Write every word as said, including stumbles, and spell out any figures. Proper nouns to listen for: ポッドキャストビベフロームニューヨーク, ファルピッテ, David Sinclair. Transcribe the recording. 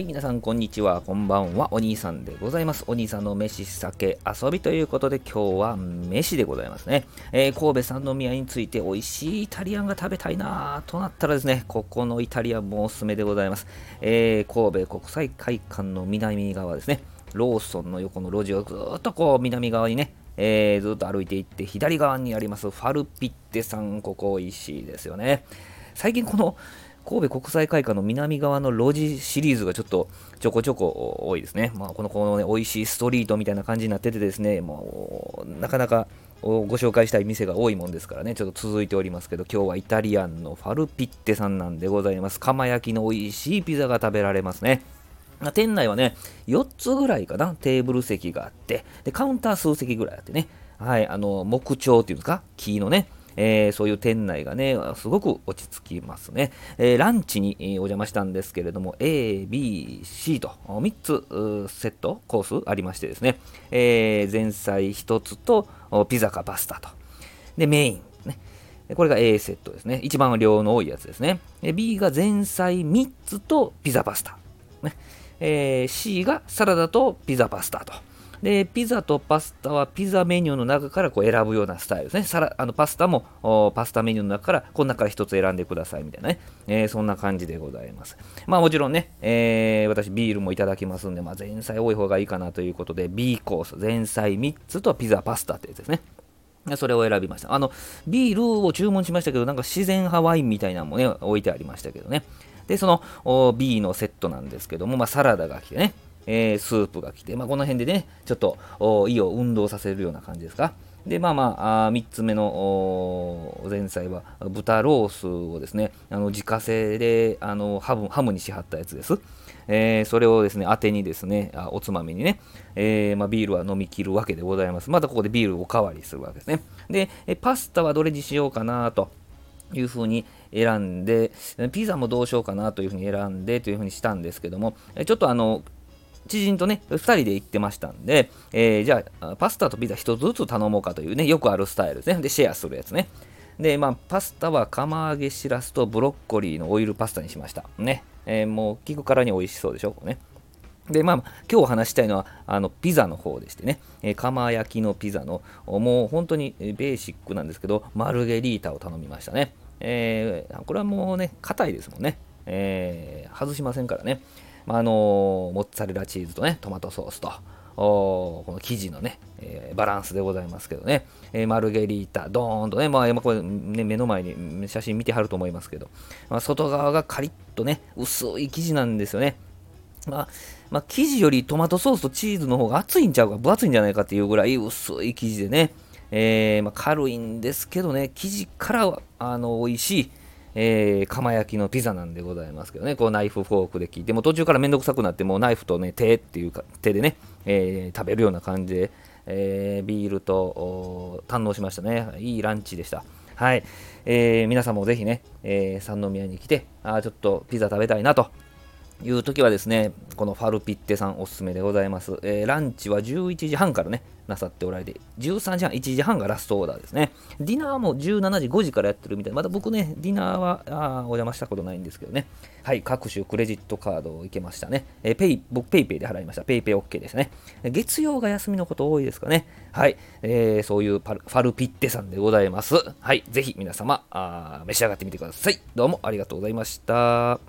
はい、皆さんこんにちは、こんばんは、お兄さんでございます。お兄さんの飯、酒、遊びということで、今日は飯でございますね。えー、神戸三宮について美味しいイタリアンが食べたいなとなったらですね、ここのイタリアンもおすすめでございます。えー、神戸国際会館の南側ですね、ローソンの横の路地をずーっとこう南側にね、えー、ずっと歩いていって左側にありますファルピッテさん、ここ美味しいですよね。最近この神戸国際会館の南側の路地シリーズがちょっとちょこちょこ多いですね。まあ、このこのね、美味しいストリートみたいな感じになっててですね、もうなかなかご紹介したい店が多いもんですからね、ちょっと続いておりますけど、今日はイタリアンのファルピッテさんなんでございます。釜焼きの美味しいピザが食べられますね。店内はね、よっつぐらいかな、テーブル席があって、でカウンター数席ぐらいあってね、はい、あの木調っていうんですか、木のね、えー、そういう店内がね、すごく落ち着きますね。えー、ランチにお邪魔したんですけれども、A、B、C とみっつセットコースありましてですね、えー、前菜ひとつとピザかパスタと、でメイン、ね、これが A セットですね、一番量の多いやつですね。 B が前菜みっつとピザパスタ、ね、えー、C がサラダとピザパスタと。でピザとパスタはピザメニューの中からこう選ぶようなスタイルですね。さらあのパスタもパスタメニューの中からこの中からひとつ選んでくださいみたいなね、えー、そんな感じでございます。まあもちろんね、えー、私ビールもいただきますんで、まあ、前菜多い方がいいかなということで B コース、前菜みっつとピザパスタってやつですね、それを選びました。あのビールを注文しましたけど、なんか自然派ワインみたいなのもね置いてありましたけどね。でその B のセットなんですけども、まあ、サラダが来てね、えー、スープが来て、まあ、この辺でねちょっと胃を運動させるような感じですか。でまあまあ、あみっつめの前菜は豚ロースをですね、あの自家製であの ハム、ハムにしはったやつです、えー、それをですね当てにですね、あおつまみにね、えーまあ、ビールは飲み切るわけでございます。またここでビールをおかわりするわけですね。でパスタはどれにしようかなというふうに選んで、ピザもどうしようかなというふうに選んでというふうにしたんですけども、ちょっとあの知人とねふたりで行ってましたんで、えー、じゃあパスタとピザひとつずつ頼もうかというね、よくあるスタイルですね。でシェアするやつね。でまあパスタは釜揚げしらすとブロッコリーのオイルパスタにしましたね、えー、もう聞くからに美味しそうでしょうね。でまあ今日お話したいのはあのピザの方でしてね、えー、釜焼きのピザのもう本当にベーシックなんですけど、マルゲリータを頼みましたね、えー、これはもうね硬いですもんね、えー、外しませんからね。あのー、モッツァレラチーズとねトマトソースとおーこの生地のね、えー、バランスでございますけどね、えー、マルゲリータドーンとね、まあ今これね目の前に写真見てはると思いますけど、まあ、外側がカリッとね薄い生地なんですよね。まあ、まあ生地よりトマトソースとチーズの方が厚いんちゃうか、分厚いんじゃないかっていうぐらい薄い生地でね、えーまあ、軽いんですけどね、生地からはあの美味しいえー、釜焼きのピザなんでございますけどね、こうナイフフォークで切って、もう途中からめんどくさくなって、もうナイフとね手っていうか手でね、えー、食べるような感じで、えー、ビールと堪能しましたね。いいランチでした。はい、えー、皆さんもぜひね、えー、三宮に来てあちょっとピザ食べたいなという時はですね、このファルピッテさんおすすめでございます。えー、ランチはじゅういちじはんからねなさっておられて、じゅうさんじはんいちじはんがラストオーダーですね。ディナーもじゅうしちじごじからやってるみたい。まだ僕ねディナーはあーお邪魔したことないんですけどね、はい、各種クレジットカードをいけましたね。えー、ペイ僕ペイペイで払いました。ペイペイ OK でしたね。月曜が休みのこと多いですかね。はい、えー、そういうパルファルピッテさんでございます。はい、ぜひ皆様あ召し上がってみてください。どうもありがとうございました。